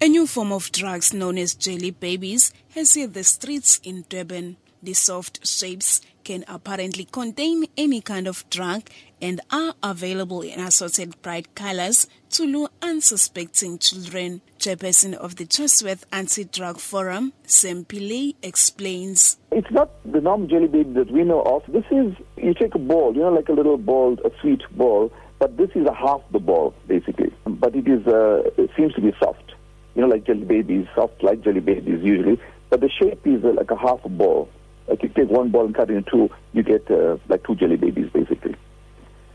A new form of drugs known as jelly babies has hit the streets in Durban. The soft shapes can apparently contain any kind of drug and are available in assorted bright colors to lure unsuspecting children. Chairperson of the Chatsworth Anti-Drug Forum, Sempile, explains. It's not the normal jelly baby that we know of. This is, you take a ball, like a little ball, a sweet ball, but this is a half the ball, basically. But it seems to be soft. Like jelly babies, soft like jelly babies usually, but the shape is like a half a ball. Like you take one ball and cut it in two, you get like two jelly babies basically.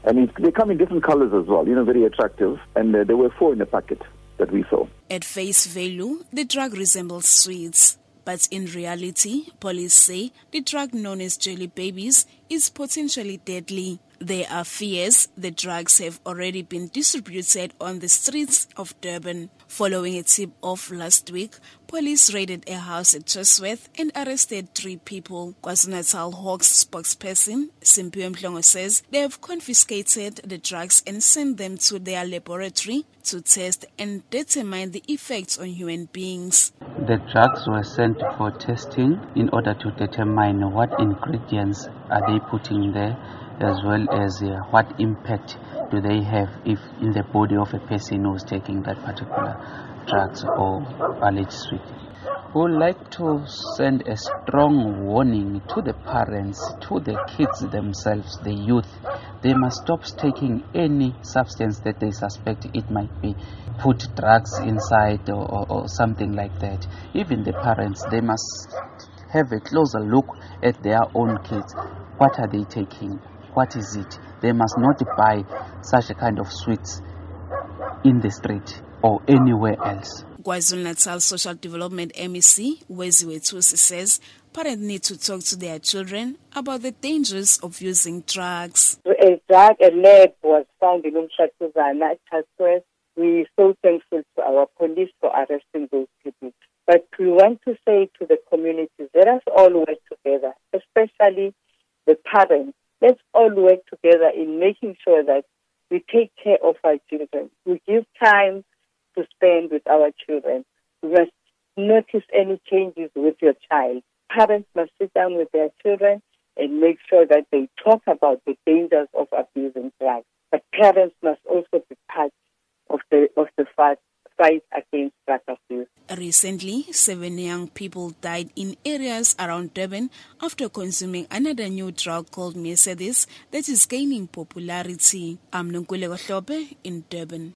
And they come in different colors as well, very attractive, and there were four in a packet that we saw. At face value, the drug resembles sweets, but in reality, police say the drug known as jelly babies is potentially deadly. There are fears the drugs have already been distributed on the streets of Durban. Following a tip-off last week, police raided a house at Chatsworth and arrested 3 people. KwaZulu-Natal Hawks spokesperson, Simphiwe Mhlongo, says they have confiscated the drugs and sent them to their laboratory to test and determine the effects on human beings. The drugs were sent for testing in order to determine what ingredients are they putting there, as well as what impact do they have if in the body of a person who is taking that particular drugs or alleged sweet. We would like to send a strong warning to the parents, to the kids themselves, the youth. They must stop taking any substance that they suspect it might be put drugs inside or something like that. Even the parents, they must have a closer look at their own kids. What are they taking? What is it? They must not buy such a kind of sweets in the street or anywhere else. KwaZulu-Natal Social Development MEC, Weziwetusi, says parents need to talk to their children about the dangers of using drugs. A lab was found in Umchatuza and at Chatsworth. We're so thankful to our police for arresting those people. But we want to say to the community, let us all work together, especially the parents. Let's all work together in making sure that we take care of our children. We give time to spend with our children. We must notice any changes with your child. Parents must sit down with their children and make sure that they talk about the dangers of abusing drugs. But parents must also be part of the fight against drug abuse. Recently, 7 young people died in areas around Durban after consuming another new drug called Mescadis that is gaining popularity. I'm Nonkuleleko Shobe in Durban.